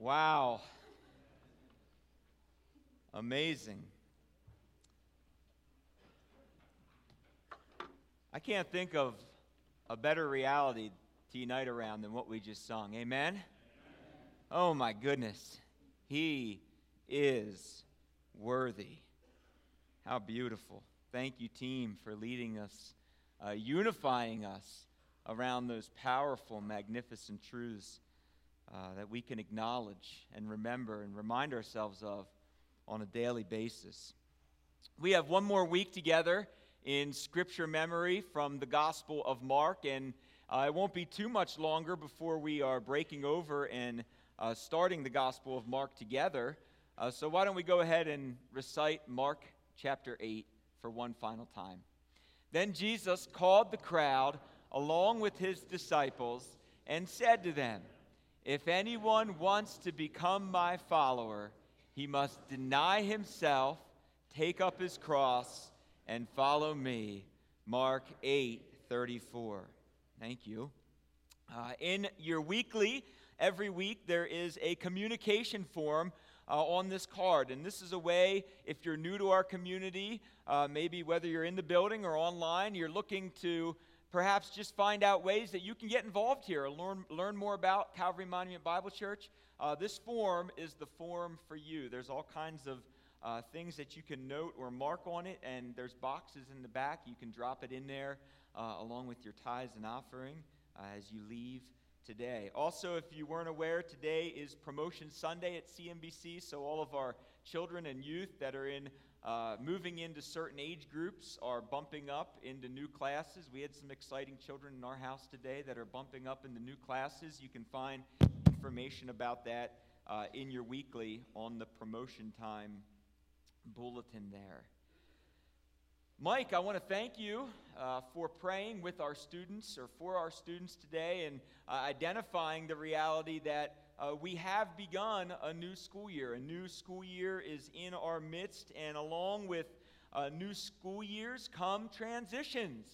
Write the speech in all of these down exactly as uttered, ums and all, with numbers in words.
Wow. Amazing. I can't think of a better reality to unite around than what we just sung. Amen? Amen. Oh my goodness. He is worthy. How beautiful. Thank you, team, for leading us, uh, unifying us around those powerful, magnificent truths uh, that we can acknowledge and remember and remind ourselves of on a daily basis. We have one more week together in scripture memory from the Gospel of Mark, and uh, it won't be too much longer before we are breaking over and uh, starting the Gospel of Mark together. Uh, so why don't we go ahead and recite Mark chapter eight for one final time. Then Jesus called the crowd along with his disciples and said to them, "If anyone wants to become my follower, he must deny himself, take up his cross, and follow me." Mark eight thirty-four. Thank you. Uh, in your weekly, every week, there is a communication form Uh, on this card, and this is a way, if you're new to our community, uh, maybe whether you're in the building or online, you're looking to perhaps just find out ways that you can get involved here and learn, learn more about Calvary Monument Bible Church. Uh, this form is the form for you. There's all kinds of uh, things that you can note or mark on it, and there's boxes in the back. You can drop it in there uh, along with your tithes and offering uh, as you leave today. Also, if you weren't aware, today is Promotion Sunday at C M B C, so all of our children and youth that are in uh, moving into certain age groups are bumping up into new classes. We had some exciting children in our house today that are bumping up into new classes. You can find information about that uh, in your weekly on the Promotion Time bulletin there. Mike, I want to thank you uh, for praying with our students or for our students today and uh, identifying the reality that uh, we have begun a new school year. A new school year is in our midst, and along with uh, new school years come transitions.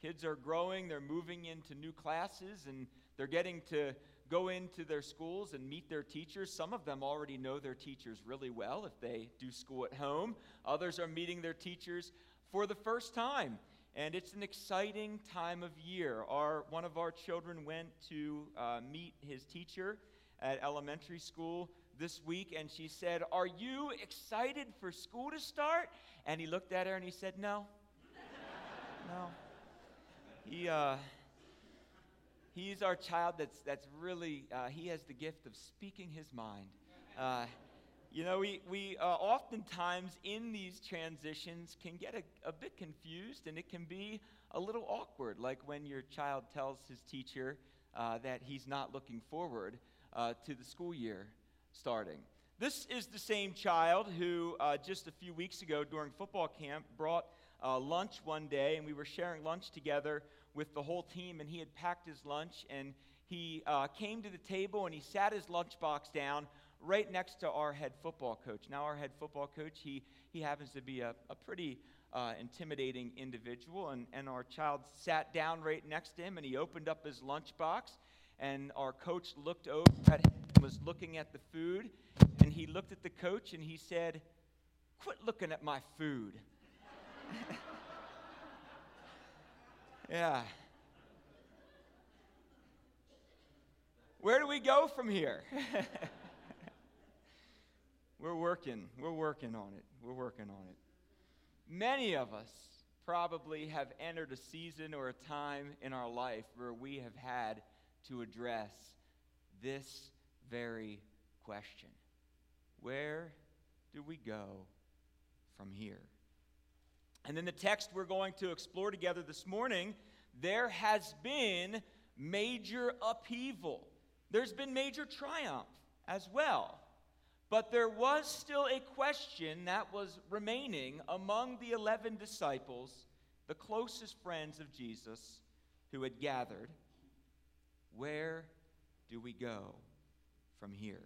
Kids are growing, they're moving into new classes, and they're getting to go into their schools and meet their teachers. Some of them already know their teachers really well if they do school at home. Others are meeting their teachers for the first time, and it's an exciting time of year. Our one of our children went to uh, meet his teacher at elementary school this week, and she said, "Are you excited for school to start?" And he looked at her and he said, "No, no." He uh, he's our child. That's that's really uh, he has the gift of speaking his mind. Uh, You know, we, we uh, oftentimes in these transitions can get a, a bit confused, and it can be a little awkward, like when your child tells his teacher uh, that he's not looking forward uh, to the school year starting. This is the same child who uh, just a few weeks ago during football camp brought uh, lunch one day, and we were sharing lunch together with the whole team, and he had packed his lunch, and he uh, came to the table, and he sat his lunchbox down right next to our head football coach. Now our head football coach, he he happens to be a, a pretty uh, intimidating individual, and, and our child sat down right next to him, and he opened up his lunchbox, and our coach looked over at him, was looking at the food, and he looked at the coach, and he said, "Quit looking at my food." Yeah. Where do we go from here? We're working. We're working on it. We're working on it. Many of us probably have entered a season or a time in our life where we have had to address this very question. Where do we go from here? And in the text we're going to explore together this morning, there has been major upheaval. There's been major triumph as well. But there was still a question that was remaining among the eleven disciples, the closest friends of Jesus who had gathered. Where do we go from here?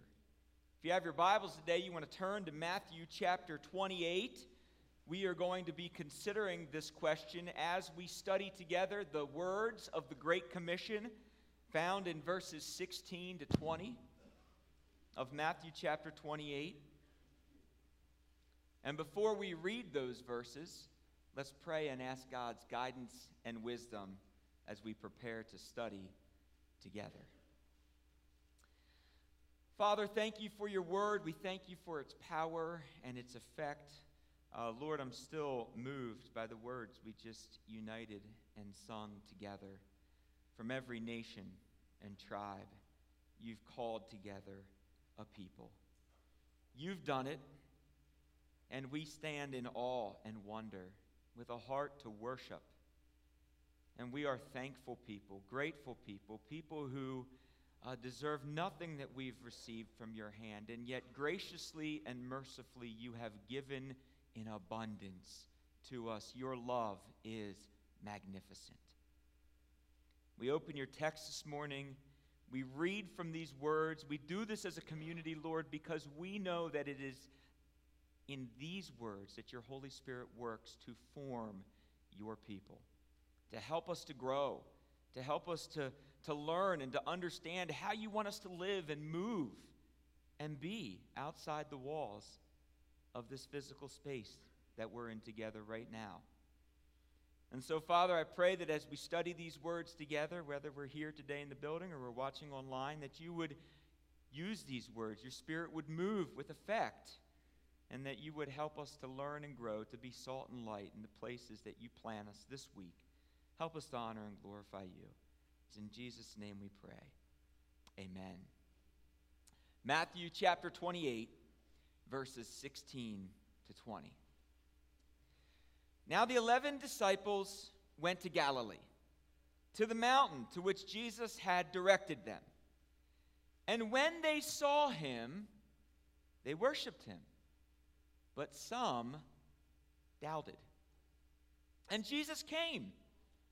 If you have your Bibles today, you want to turn to Matthew chapter twenty-eight. We are going to be considering this question as we study together the words of the Great Commission found in verses sixteen to twenty. of Matthew chapter twenty-eight. And before we read those verses, let's pray and ask God's guidance and wisdom as we prepare to study together. Father, thank you for your word. We thank you for its power and its effect. Uh, Lord, I'm still moved by the words we just united and sung together. From every nation and tribe, you've called together a people. You've done it, and we stand in awe and wonder with a heart to worship. And we are thankful people, grateful people, people who uh, deserve nothing that we've received from your hand, and yet graciously and mercifully you have given in abundance to us. Your love is magnificent. We open your text this morning. We read from these words. We do this as a community, Lord, because we know that it is in these words that your Holy Spirit works to form your people, to help us to grow, to help us to, to learn and to understand how you want us to live and move and be outside the walls of this physical space that we're in together right now. And so, Father, I pray that as we study these words together, whether we're here today in the building or we're watching online, that you would use these words, your Spirit would move with effect, and that you would help us to learn and grow, to be salt and light in the places that you plan us this week. Help us to honor and glorify you. It's in Jesus' name we pray. Amen. Matthew chapter twenty-eight, verses sixteen to twenty. Now the eleven disciples went to Galilee, to the mountain to which Jesus had directed them. And when they saw him, they worshipped him, but some doubted. And Jesus came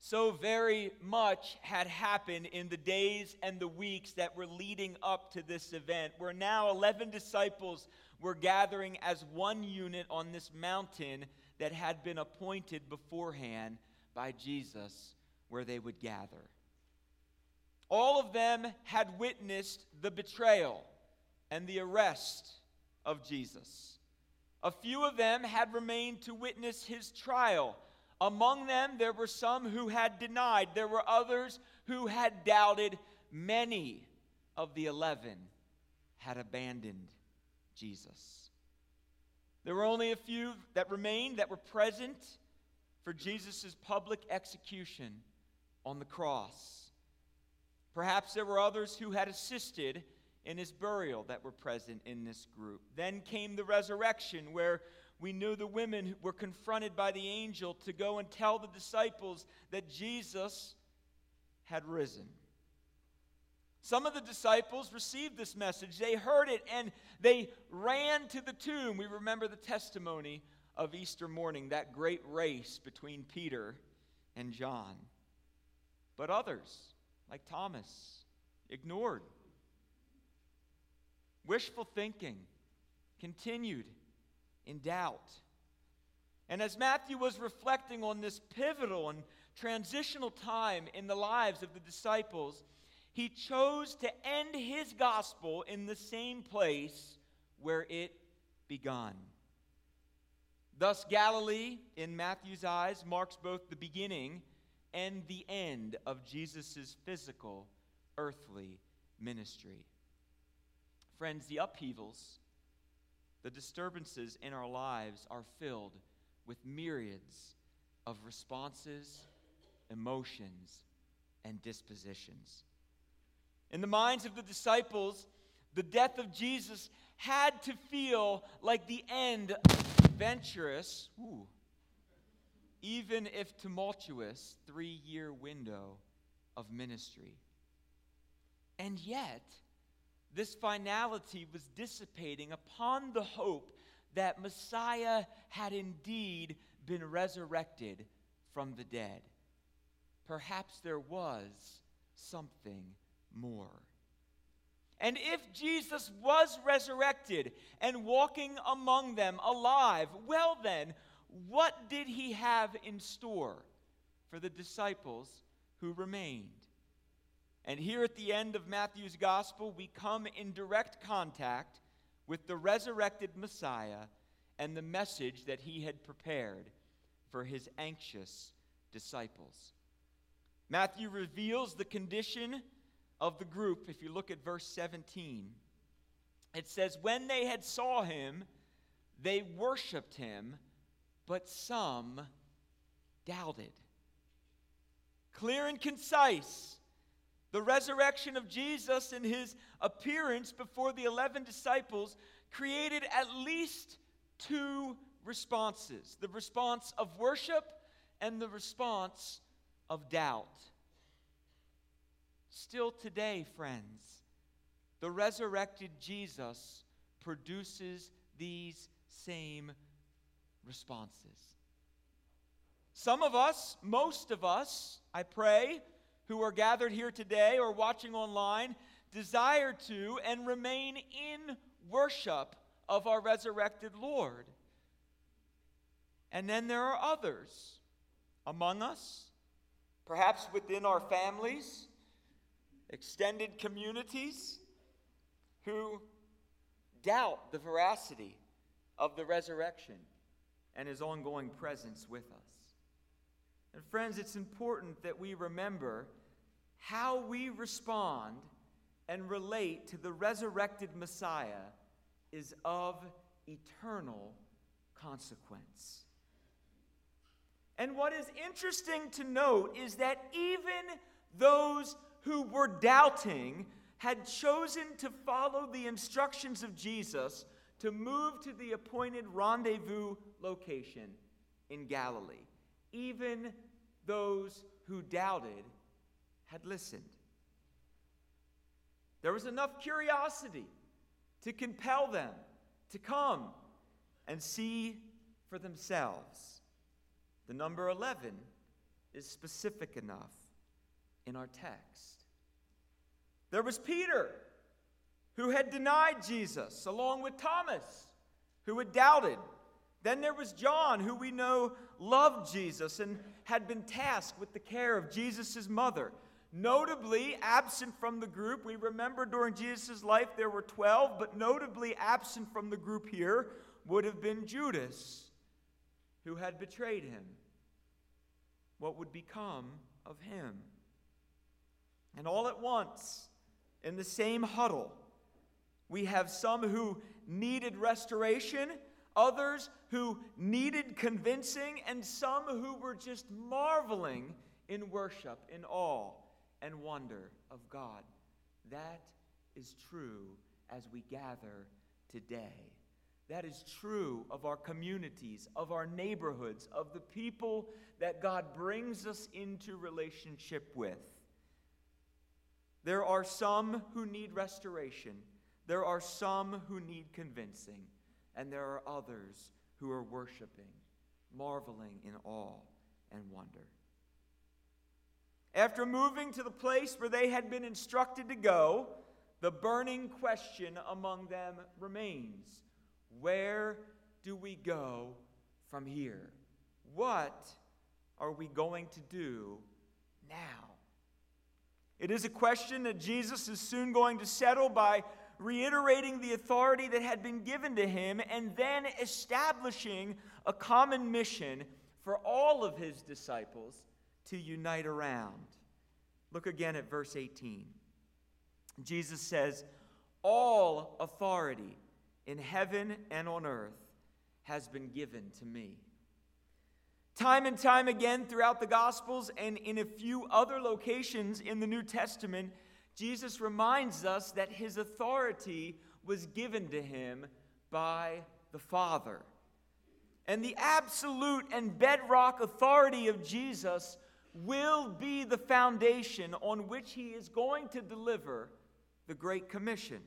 So very much had happened in the days and the weeks that were leading up to this event, where now eleven disciples were gathering as one unit on this mountain that had been appointed beforehand by Jesus, where they would gather. All of them had witnessed the betrayal and the arrest of Jesus. A few of them had remained to witness his trial. Among them, there were some who had denied. There were others who had doubted. Many of the eleven had abandoned Jesus. There were only a few that remained that were present for Jesus' public execution on the cross. Perhaps there were others who had assisted in his burial that were present in this group. Then came the resurrection, where we knew the women were confronted by the angel to go and tell the disciples that Jesus had risen. Some of the disciples received this message. They heard it and they ran to the tomb. We remember the testimony of Easter morning, that great race between Peter and John. But others, like Thomas, ignored. Wishful thinking continued in doubt. And as Matthew was reflecting on this pivotal and transitional time in the lives of the disciples, he chose to end his gospel in the same place where it began. Thus, Galilee, in Matthew's eyes, marks both the beginning and the end of Jesus' physical, earthly ministry. Friends, the upheavals, the disturbances in our lives are filled with myriads of responses, emotions, and dispositions. In the minds of the disciples, the death of Jesus had to feel like the end of adventurous, ooh, even if tumultuous, three-year window of ministry. And yet, this finality was dissipating upon the hope that Messiah had indeed been resurrected from the dead. Perhaps there was something more. And if Jesus was resurrected and walking among them alive, well then, what did he have in store for the disciples who remained? And here at the end of Matthew's gospel, we come in direct contact with the resurrected Messiah and the message that he had prepared for his anxious disciples. Matthew reveals the condition of the group. If you look at verse seventeen, it says, "When they had saw him, they worshiped him, but some doubted." Clear and concise. The resurrection of Jesus and his appearance before the eleven disciples created at least two responses: the response of worship and the response of doubt. Still today, friends, the resurrected Jesus produces these same responses. Some of us, most of us, I pray, who are gathered here today or watching online, desire to and remain in worship of our resurrected Lord. And then there are others among us, perhaps within our families, extended communities, who doubt the veracity of the resurrection and his ongoing presence with us. And friends, it's important that we remember how we respond and relate to the resurrected Messiah is of eternal consequence. And what is interesting to note is that even those who were doubting had chosen to follow the instructions of Jesus to move to the appointed rendezvous location in Galilee. Even those who doubted had listened. There was enough curiosity to compel them to come and see for themselves. The number eleven is specific enough in our text. There was Peter, who had denied Jesus, along with Thomas, who had doubted. Then there was John, who we know loved Jesus and had been tasked with the care of Jesus' mother. Notably absent from the group, we remember during Jesus' life there were twelve, but notably absent from the group here would have been Judas, who had betrayed him. What would become of him? And all at once, in the same huddle, we have some who needed restoration, others who needed convincing, and some who were just marveling in worship, in awe and wonder of God. That is true as we gather today. That is true of our communities, of our neighborhoods, of the people that God brings us into relationship with. There are some who need restoration. There are some who need convincing. And there are others who are worshiping, marveling in awe and wonder. After moving to the place where they had been instructed to go, the burning question among them remains: where do we go from here? What are we going to do now? It is a question that Jesus is soon going to settle by reiterating the authority that had been given to him and then establishing a common mission for all of his disciples to unite around. Look again at verse eighteen. Jesus says, "All authority in heaven and on earth has been given to me." Time and time again throughout the Gospels and in a few other locations in the New Testament, Jesus reminds us that his authority was given to him by the Father. And the absolute and bedrock authority of Jesus will be the foundation on which he is going to deliver the Great Commission.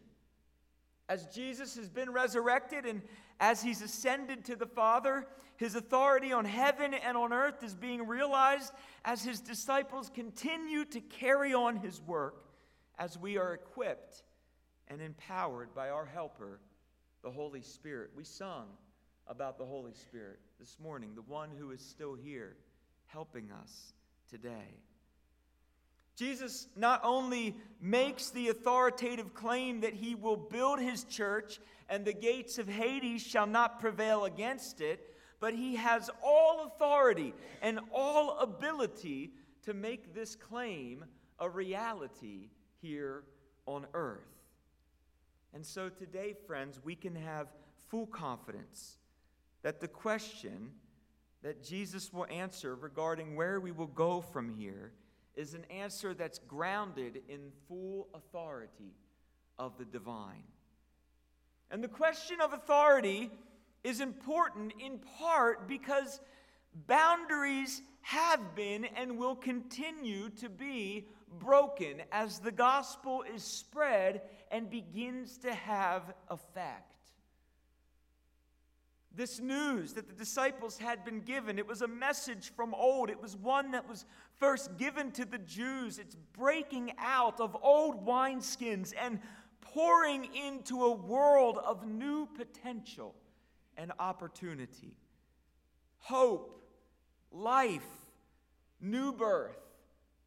As Jesus has been resurrected and as he's ascended to the Father, his authority on heaven and on earth is being realized as his disciples continue to carry on his work as we are equipped and empowered by our helper, the Holy Spirit. We sung about the Holy Spirit this morning, the one who is still here helping us today. Jesus not only makes the authoritative claim that he will build his church and the gates of Hades shall not prevail against it, but he has all authority and all ability to make this claim a reality here on earth. And so today, friends, we can have full confidence that the question that Jesus will answer regarding where we will go from here is an answer that's grounded in full authority of the divine. And the question of authority is important in part because boundaries have been and will continue to be broken as the gospel is spread and begins to have effect. This news that the disciples had been given, it was a message from old. It was one that was first given to the Jews. It's breaking out of old wineskins and pouring into a world of new potential and opportunity. Hope, life, new birth,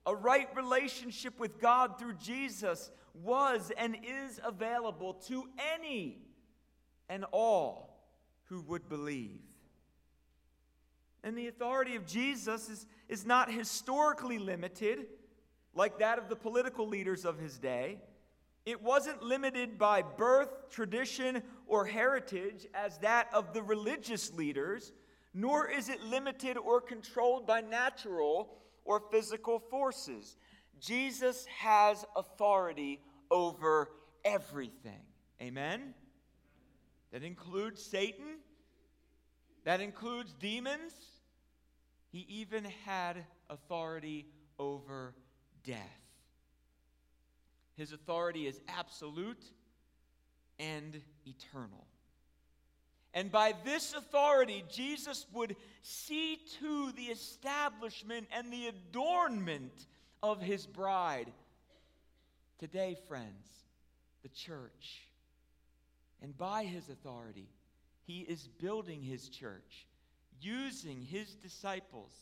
a right relationship with God through Jesus was and is available to any and all who would believe. And the authority of Jesus is, is not historically limited like that of the political leaders of his day. It wasn't limited by birth, tradition, or heritage as that of the religious leaders, nor is it limited or controlled by natural or physical forces. Jesus has authority over everything. Amen? That includes Satan. That includes demons. He even had authority over death. His authority is absolute and eternal. And by this authority, Jesus would see to the establishment and the adornment of his bride. Today, friends, the church. And by his authority, he is building his church, using his disciples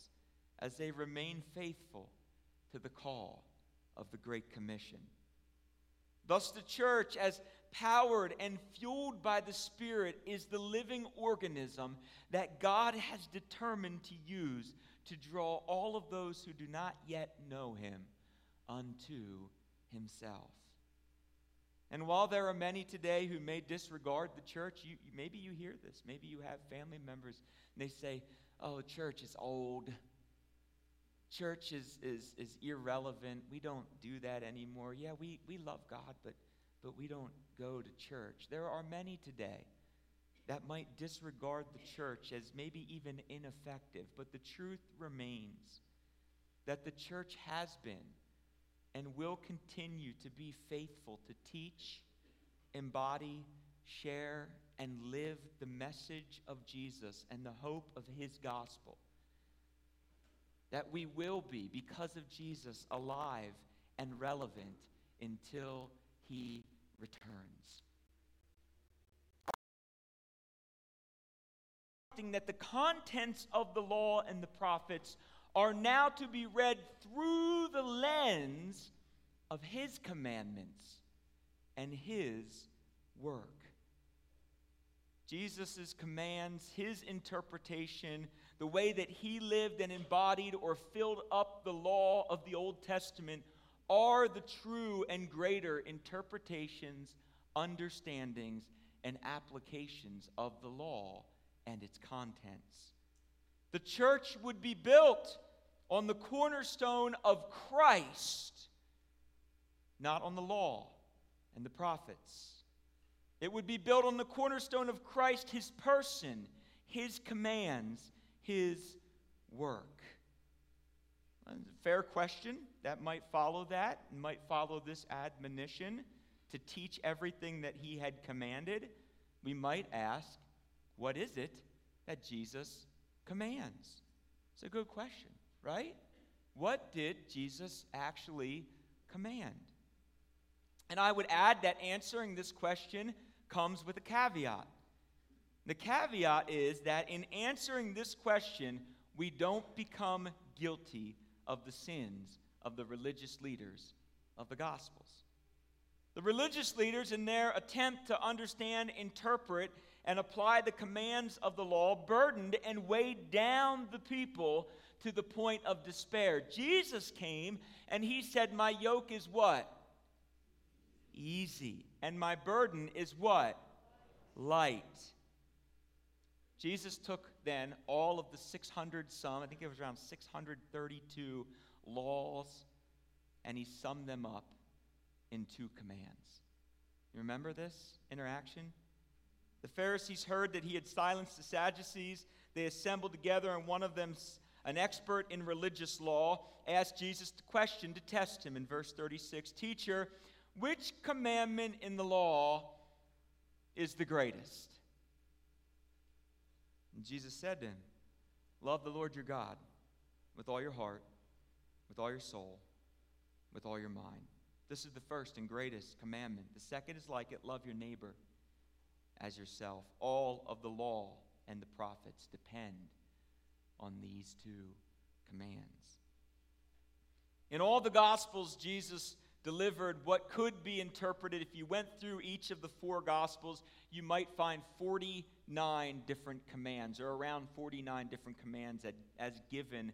as they remain faithful to the call of the Great Commission. Thus, the church, as powered and fueled by the Spirit, is the living organism that God has determined to use to draw all of those who do not yet know him unto himself. And while there are many today who may disregard the church, you, maybe you hear this. Maybe you have family members, and they say, oh, church is old. Church is, is, is irrelevant. We don't do that anymore. Yeah, we, we love God, but, but we don't go to church. There are many today that might disregard the church as maybe even ineffective. But the truth remains that the church has been and will continue to be faithful to teach, embody, share, and live the message of Jesus and the hope of his gospel. That we will be, because of Jesus, alive and relevant until he returns. That the contents of the law and the prophets are now to be read through the lens of his commandments and his work. Jesus' commands, his interpretation, the way that he lived and embodied or filled up the law of the Old Testament are the true and greater interpretations, understandings, and applications of the law and its contents. The church would be built on the cornerstone of Christ, not on the law and the prophets. It would be built on the cornerstone of Christ, his person, his commands, his work. Fair question. That might follow that. It might follow this admonition to teach everything that he had commanded, we might ask, what is it that Jesus commands? It's a good question, right? What did Jesus actually command? And I would add that answering this question comes with a caveat. The caveat is that in answering this question, we don't become guilty of the sins of the religious leaders of the Gospels. The religious leaders, in their attempt to understand, interpret, and apply the commands of the law, burdened and weighed down the people to the point of despair. Jesus came and he said, my yoke is what? Easy. And my burden is what? Light. Jesus took then all of the six hundred some, I think it was around six hundred thirty-two laws, and he summed them up in two commands. You remember this interaction? The Pharisees heard that he had silenced the Sadducees. They assembled together, and one of them, an expert in religious law, asked Jesus a question to test him. In verse thirty-six, Teacher, which commandment in the law is the greatest? And Jesus said to him, love the Lord your God with all your heart, with all your soul, with all your mind. This is the first and greatest commandment. The second is like it, love your neighbor as yourself. All of the law and the prophets depend on these two commands. In all the Gospels, Jesus delivered what could be interpreted. If you went through each of the four Gospels, you might find forty-nine different commands, or around forty-nine different commands that, as given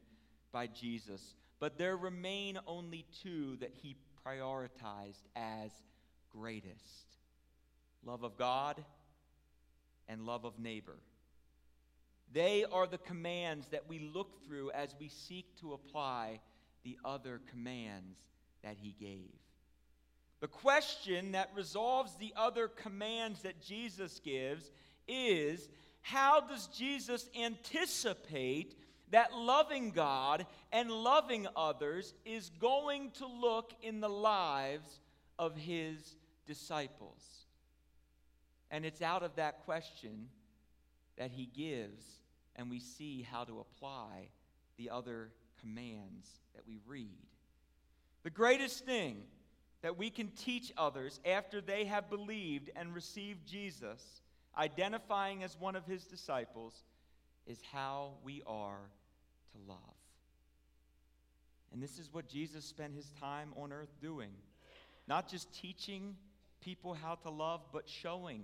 by Jesus. But there remain only two that he prioritized as greatest: love of God and love of neighbor. They are the commands that we look through as we seek to apply the other commands that he gave. The question that resolves the other commands that Jesus gives is, how does Jesus anticipate that loving God and loving others is going to look in the lives of his disciples? And it's out of that question that he gives, and we see how to apply the other commands that we read. The greatest thing that we can teach others after they have believed and received Jesus, identifying as one of his disciples, is how we are to love. And this is what Jesus spent his time on earth doing. Not just teaching people how to love, but showing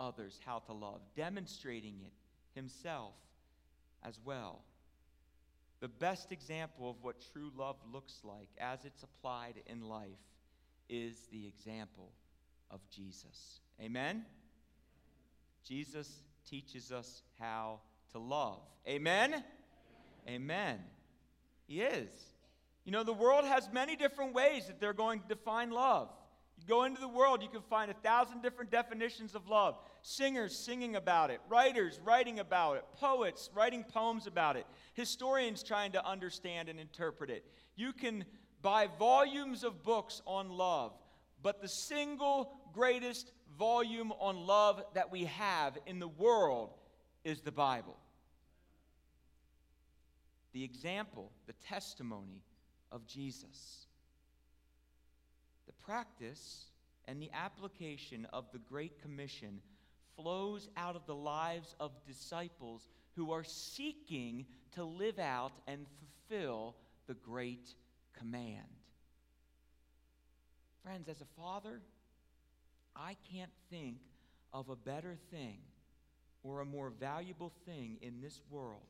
others how to love, demonstrating it himself as well. The best example of what true love looks like as it's applied in life is the example of Jesus. Amen? Jesus teaches us how to love. Amen? Amen? Amen. He is. You know, the world has many different ways that they're going to define love. You go into the world, you can find a thousand different definitions of love. Singers singing about it, writers writing about it, poets writing poems about it, historians trying to understand and interpret it. You can buy volumes of books on love, but the single greatest volume on love that we have in the world is the Bible. The example, the testimony of Jesus. The practice and the application of the Great Commission flows out of the lives of disciples who are seeking to live out and fulfill the Great Command. Friends, as a father, I can't think of a better thing or a more valuable thing in this world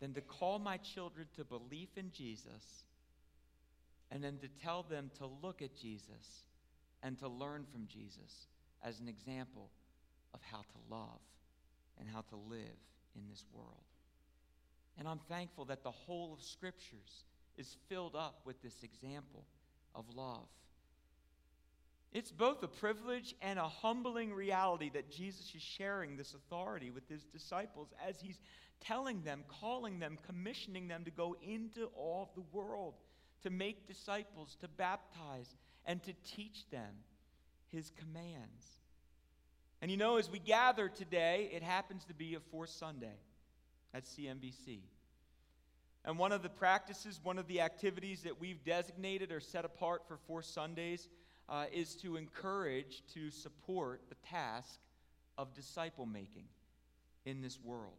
than to call my children to belief in Jesus, and then to tell them to look at Jesus and to learn from Jesus as an example of how to love and how to live in this world. And I'm thankful that the whole of Scriptures is filled up with this example of love. It's both a privilege and a humbling reality that Jesus is sharing this authority with his disciples as he's telling them, calling them, commissioning them to go into all the world, to make disciples, to baptize, and to teach them his commands. And you know, as we gather today, it happens to be a fourth Sunday at C M B C. And one of the practices, one of the activities that we've designated or set apart for fourth Sundays uh, is to encourage, to support the task of disciple making in this world.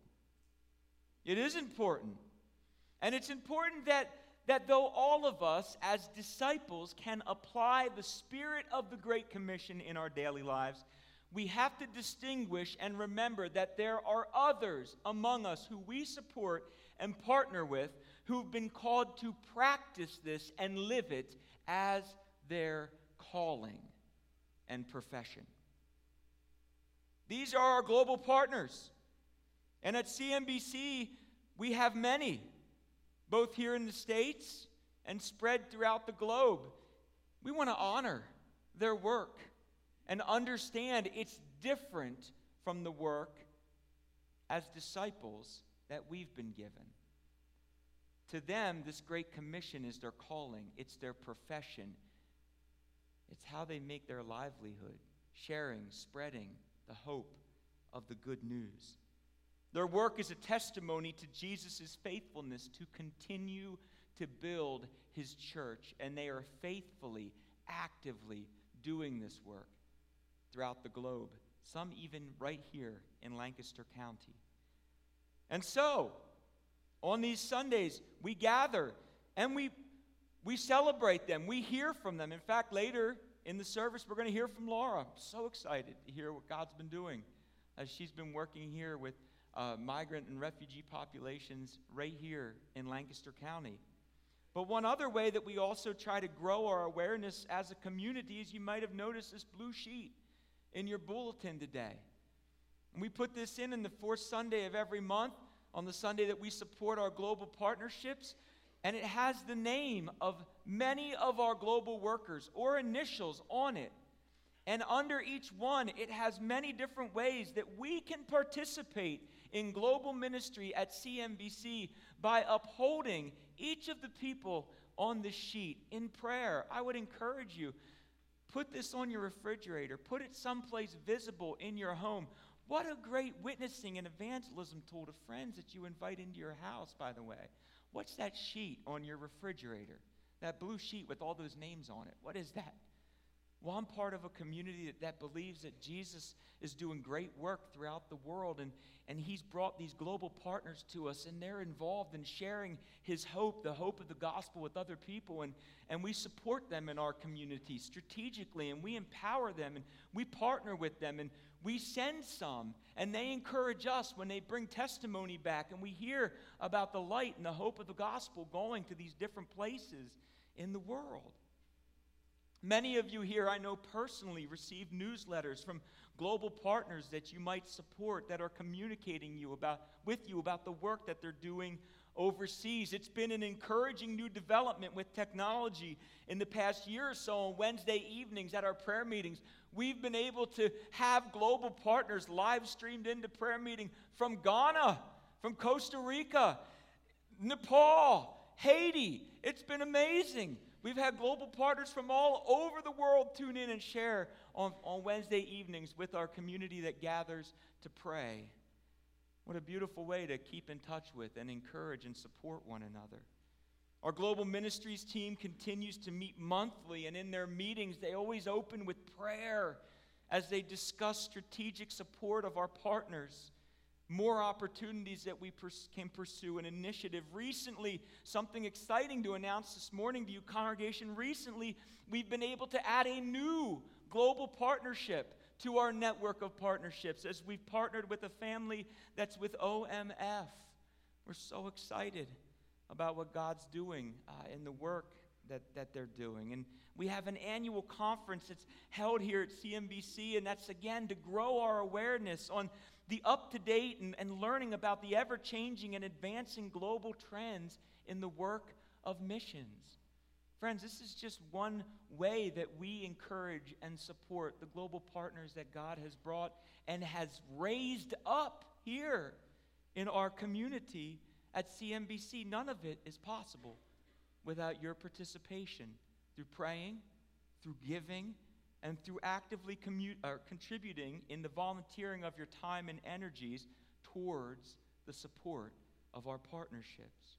It is important. And it's important that, that though all of us as disciples can apply the spirit of the Great Commission in our daily lives, we have to distinguish and remember that there are others among us who we support and partner with who've been called to practice this and live it as their calling and profession. These are our global partners. And at C M B C, we have many, both here in the States and spread throughout the globe. We want to honor their work and understand it's different from the work as disciples that we've been given. To them, this Great Commission is their calling. It's their profession. It's how they make their livelihood, sharing, spreading the hope of the good news. Their work is a testimony to Jesus' faithfulness to continue to build his church, and they are faithfully, actively doing this work throughout the globe, some even right here in Lancaster County. And so, on these Sundays, we gather and we we celebrate them. We hear from them. In fact, later in the service, we're going to hear from Laura. I'm so excited to hear what God's been doing as she's been working here with uh, migrant and refugee populations right here in Lancaster County. But one other way that we also try to grow our awareness as a community is you might have noticed this blue sheet in your bulletin today. And we put this in on the fourth Sunday of every month, on the Sunday that we support our global partnerships, and it has the name of many of our global workers or initials on it. And under each one, it has many different ways that we can participate in global ministry at C M B C by upholding each of the people on the sheet in prayer. I would encourage you, put this on your refrigerator. Put it someplace visible in your home. What a great witnessing and evangelism tool to friends that you invite into your house, by the way. What's that sheet on your refrigerator? That blue sheet with all those names on it. What is that? Well, I'm part of a community that, that believes that Jesus is doing great work throughout the world, and, and he's brought these global partners to us, and they're involved in sharing his hope, the hope of the gospel with other people, and, and we support them in our community strategically, and we empower them, and we partner with them, and we send some, and they encourage us when they bring testimony back, and we hear about the light and the hope of the gospel going to these different places in the world. Many of you here, I know personally, receive newsletters from global partners that you might support that are communicating you about, with you about the work that they're doing overseas. It's been an encouraging new development with technology in the past year or so. On Wednesday evenings at our prayer meetings, we've been able to have global partners live streamed into prayer meeting from Ghana, from Costa Rica, Nepal, Haiti. It's been amazing. We've had global partners from all over the world tune in and share on, on Wednesday evenings with our community that gathers to pray. What a beautiful way to keep in touch with and encourage and support one another. Our global ministries team continues to meet monthly, and in their meetings, they always open with prayer as they discuss strategic support of our partners. More opportunities that we pers- can pursue an initiative. Recently, something exciting to announce this morning to you, congregation. Recently, we've been able to add a new global partnership to our network of partnerships as we've partnered with a family that's with O M F. We're so excited about what God's doing uh, in the work that, that they're doing. And we have an annual conference that's held here at C M B C, and that's, again, to grow our awareness on the up-to-date and, and learning about the ever-changing and advancing global trends in the work of missions. Friends, this is just one way that we encourage and support the global partners that God has brought and has raised up here in our community at C M B C. None of it is possible without your participation through praying, through giving, and through actively commu- or contributing in the volunteering of your time and energies towards the support of our partnerships.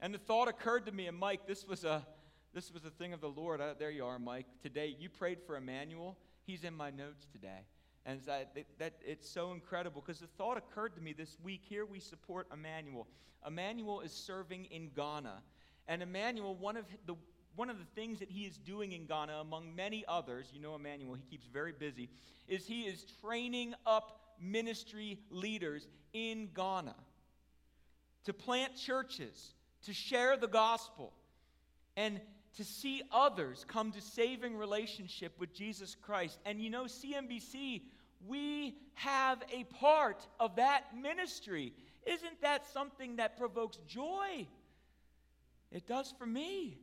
And the thought occurred to me, and Mike, this was a this was a thing of the Lord. I, there you are, Mike. Today, you prayed for Emmanuel. He's in my notes today. And that, that it's so incredible, because the thought occurred to me this week. Here we support Emmanuel. Emmanuel is serving in Ghana. And Emmanuel, one of the One of the things that he is doing in Ghana, among many others, you know Emmanuel, he keeps very busy, is he is training up ministry leaders in Ghana to plant churches, to share the gospel, and to see others come to saving relationship with Jesus Christ. And you know, C M B C, we have a part of that ministry. Isn't that something that provokes joy? It does for me.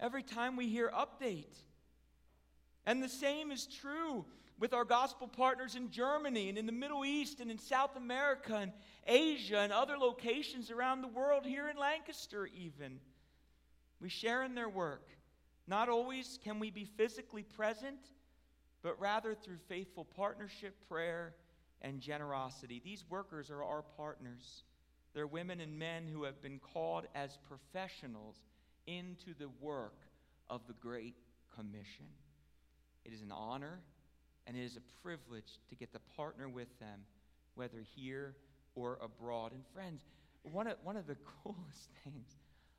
Every time we hear update. And the same is true with our gospel partners in Germany and in the Middle East and in South America and Asia and other locations around the world, here in Lancaster even. We share in their work. Not always can we be physically present, but rather through faithful partnership, prayer, and generosity. These workers are our partners. They're women and men who have been called as professionals into the work of the Great Commission. It is an honor and it is a privilege to get to partner with them, whether here or abroad. And friends, one of, one of the coolest things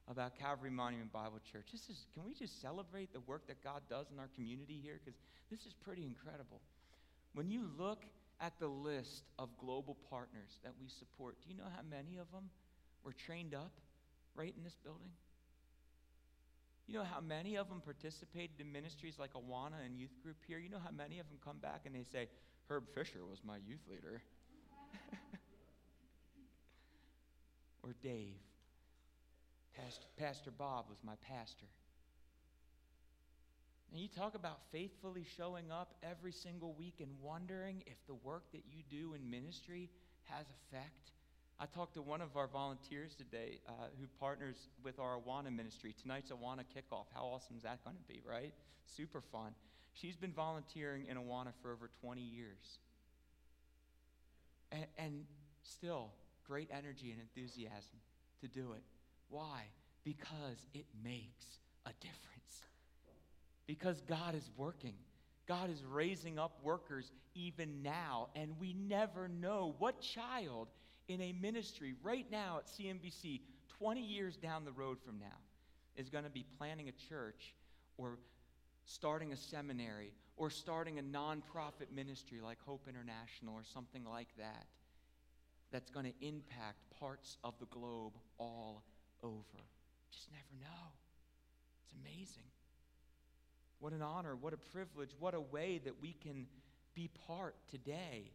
about Calvary Monument Bible Church, this is, can we just celebrate the work that God does in our community here? Because this is pretty incredible. When you look at the list of global partners that we support, do you know how many of them were trained up right in this building? You know how many of them participated in ministries like Awana and youth group here? You know how many of them come back and they say, Herb Fisher was my youth leader. Or Dave. Pastor, Pastor Bob was my pastor. And you talk about faithfully showing up every single week and wondering if the work that you do in ministry has effect. I talked to one of our volunteers today uh, who partners with our Awana ministry. Tonight's Awana kickoff. How awesome is that going to be, right? Super fun. She's been volunteering in Awana for over twenty years. And, and still, great energy and enthusiasm to do it. Why? Because it makes a difference. Because God is working. God is raising up workers even now. And we never know what child in a ministry right now at C M B C, twenty years down the road from now, is going to be planning a church or starting a seminary or starting a nonprofit ministry like Hope International or something like that, that's going to impact parts of the globe all over. Just never know. It's amazing. What an honor, what a privilege, what a way that we can be part today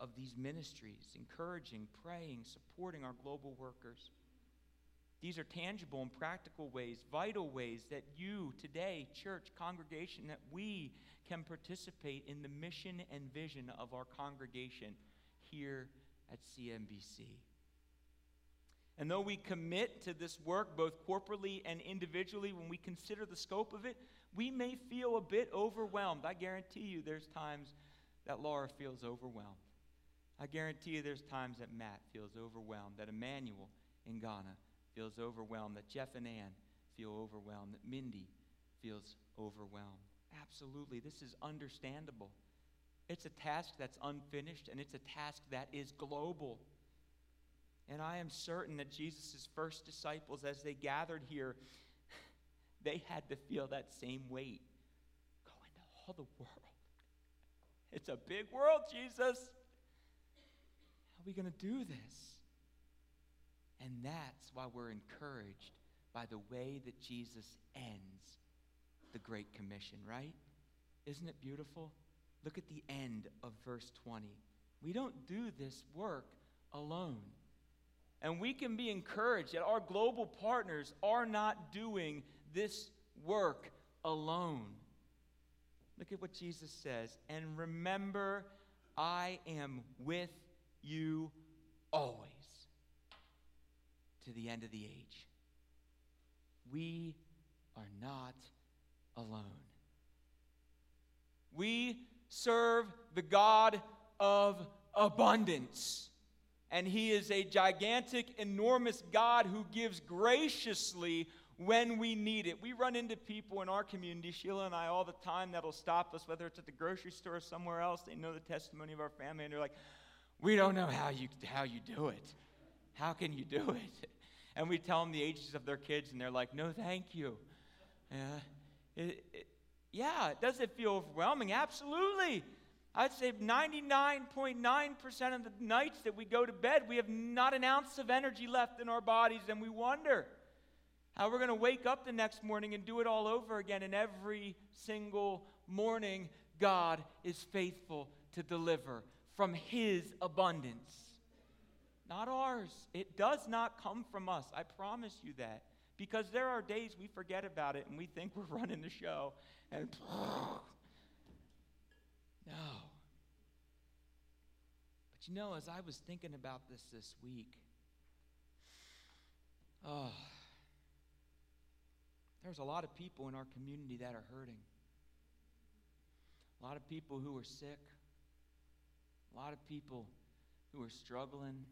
of these ministries, encouraging, praying, supporting our global workers. These are tangible and practical ways, vital ways that you today, church, congregation, that we can participate in the mission and vision of our congregation here at C M B C. And though we commit to this work both corporately and individually, when we consider the scope of it, we may feel a bit overwhelmed. I guarantee you there's times that Laura feels overwhelmed. I guarantee you there's times that Matt feels overwhelmed, that Emmanuel in Ghana feels overwhelmed, that Jeff and Ann feel overwhelmed, that Mindy feels overwhelmed. Absolutely, this is understandable. It's a task that's unfinished, and it's a task that is global. And I am certain that Jesus' first disciples, as they gathered here, they had to feel that same weight. Go into all the world. It's a big world, Jesus. Are we going to do this? And that's why we're encouraged by the way that Jesus ends the Great Commission, right? Isn't it beautiful? Look at the end of verse twenty. We don't do this work alone. And we can be encouraged that our global partners are not doing this work alone. Look at what Jesus says. And remember, I am with you. You always, to the end of the age. We are not alone. We serve the God of abundance. And he is a gigantic, enormous God who gives graciously when we need it. We run into people in our community, Sheila and I, all the time that'll stop us, whether it's at the grocery store or somewhere else. They know the testimony of our family, and they're like, we don't know how you, how you do it. How can you do it? And we tell them the ages of their kids, and they're like, no, thank you. Uh, it, it, yeah, does it feel overwhelming? Absolutely. I'd say ninety-nine point nine percent of the nights that we go to bed, we have not an ounce of energy left in our bodies, and we wonder how we're going to wake up the next morning and do it all over again. And every single morning, God is faithful to deliver from his abundance. Not ours. It does not come from us. I promise you that. Because there are days we forget about it and we think we're running the show. And no. But you know, as I was thinking about this this week, oh, there's a lot of people in our community that are hurting. A lot of people who are sick. A lot of people who are struggling.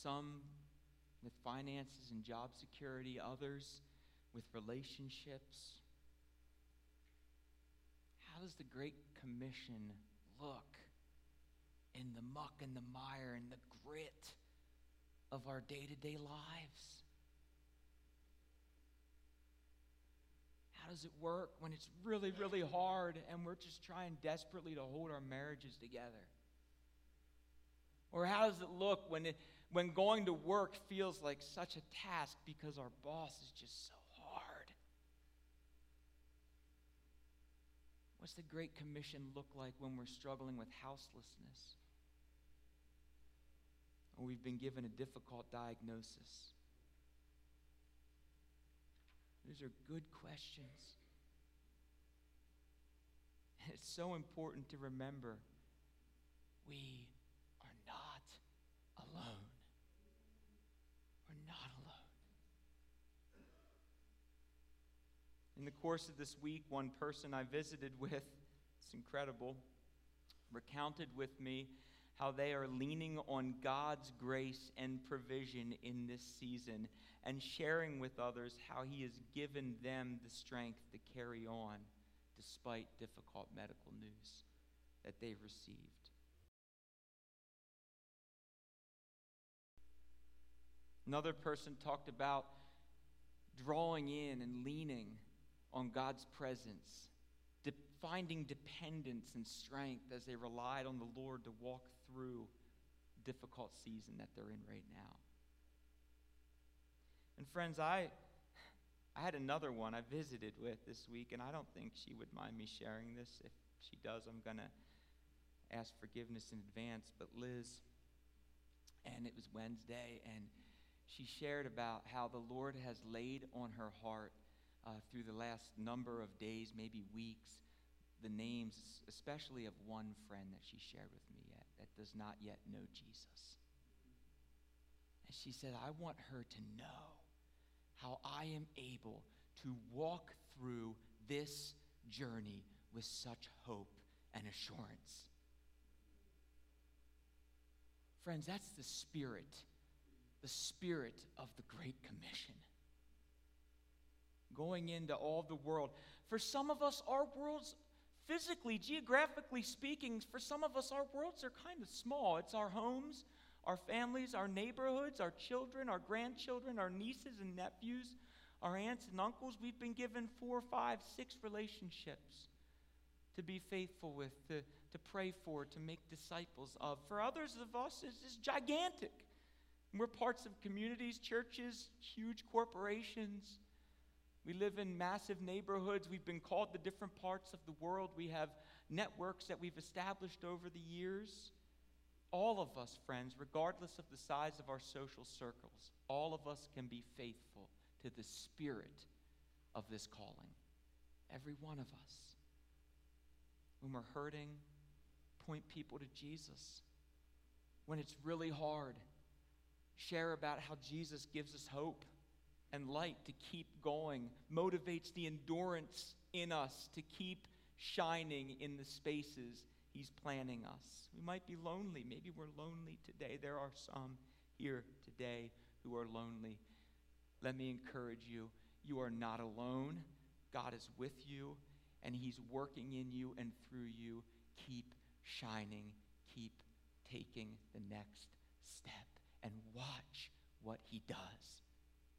Some with finances and job security. Others with relationships. How does the Great Commission look in the muck and the mire and the grit of our day-to-day lives? How does it work when it's really, really hard and we're just trying desperately to hold our marriages together? Or how does it look when it, when going to work feels like such a task because our boss is just so hard? What's the Great Commission look like when we're struggling with houselessness? Or we've been given a difficult diagnosis? These are good questions. And it's so important to remember we are not alone. We're not alone. In the course of this week, one person I visited with, it's incredible, recounted with me how they are leaning on God's grace and provision in this season and sharing with others how he has given them the strength to carry on despite difficult medical news that they've received. Another person talked about drawing in and leaning on God's presence, de- finding dependence and strength as they relied on the Lord to walk through the difficult season that they're in right now. And friends, I, I had another one I visited with this week, and I don't think she would mind me sharing this. If she does, I'm going to ask forgiveness in advance. But Liz, and it was Wednesday, and she shared about how the Lord has laid on her heart Uh, through the last number of days, maybe weeks, the names, especially of one friend that she shared with me yet, that does not yet know Jesus. And she said, I want her to know how I am able to walk through this journey with such hope and assurance. Friends, that's the spirit, the spirit of the Great Commission. Going into all the world. For some of us, our worlds, physically, geographically speaking, for some of us, our worlds are kind of small. It's our homes, our families, our neighborhoods, our children, our grandchildren, our nieces and nephews, our aunts and uncles. We've been given four, five, six relationships to be faithful with, to, to pray for, to make disciples of. For others of us, it's just gigantic. We're parts of communities, churches, huge corporations. We live in massive neighborhoods. We've been called to different parts of the world. We have networks that we've established over the years. All of us, friends, regardless of the size of our social circles, all of us can be faithful to the spirit of this calling. Every one of us. When we're hurting, point people to Jesus. When it's really hard, share about how Jesus gives us hope and light to keep going, motivates the endurance in us to keep shining in the spaces he's planning us. We might be lonely. Maybe we're lonely today. There are some here today who are lonely. Let me encourage you. You are not alone. God is with you, and he's working in you and through you. Keep shining. Keep taking the next step, and watch what he does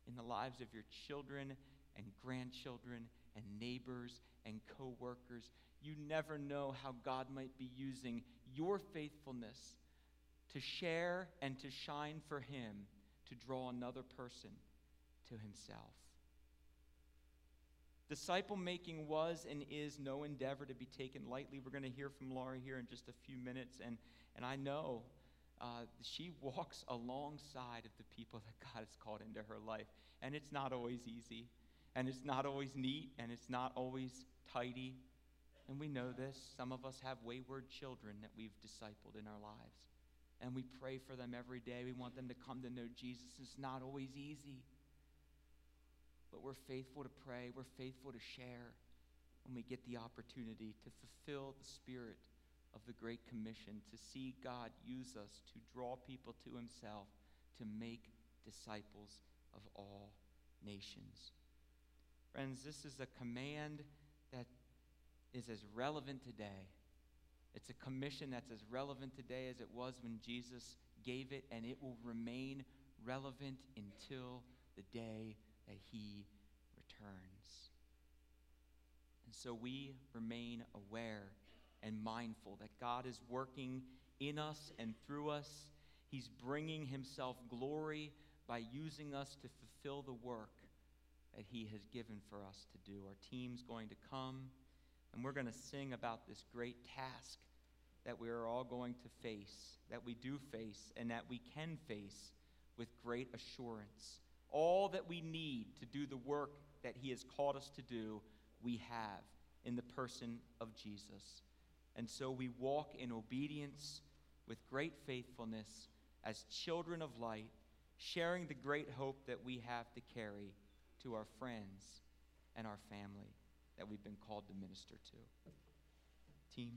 in the lives of your children and grandchildren and neighbors and co-workers. You never know how God might be using your faithfulness to share and to shine for him, to draw another person to himself. Disciple making was and is no endeavor to be taken lightly. We're going to hear from Laura here in just a few minutes, and, and I know uh, she walks alongside of the people that God has called into her life, and it's not always easy, and it's not always neat, and it's not always tidy, and we know this. Some of us have wayward children that we've discipled in our lives, and we pray for them every day. We want them to come to know Jesus. It's not always easy. But we're faithful to pray. We're faithful to share when we get the opportunity to fulfill the spirit of the Great Commission, to see God use us to draw people to himself, to make disciples of all nations. Friends, this is a command that is as relevant today. It's a commission that's as relevant today as it was when Jesus gave it, and it will remain relevant until the day that he returns. And so we remain aware and mindful that God is working in us and through us. He's bringing himself glory by using us to fulfill the work that he has given for us to do. Our team's going to come, and we're going to sing about this great task that we are all going to face, that we do face, and that we can face with great assurance. All that we need to do the work that he has called us to do, we have in the person of Jesus. And so we walk in obedience with great faithfulness as children of light, sharing the great hope that we have to carry to our friends and our family that we've been called to minister to. Team.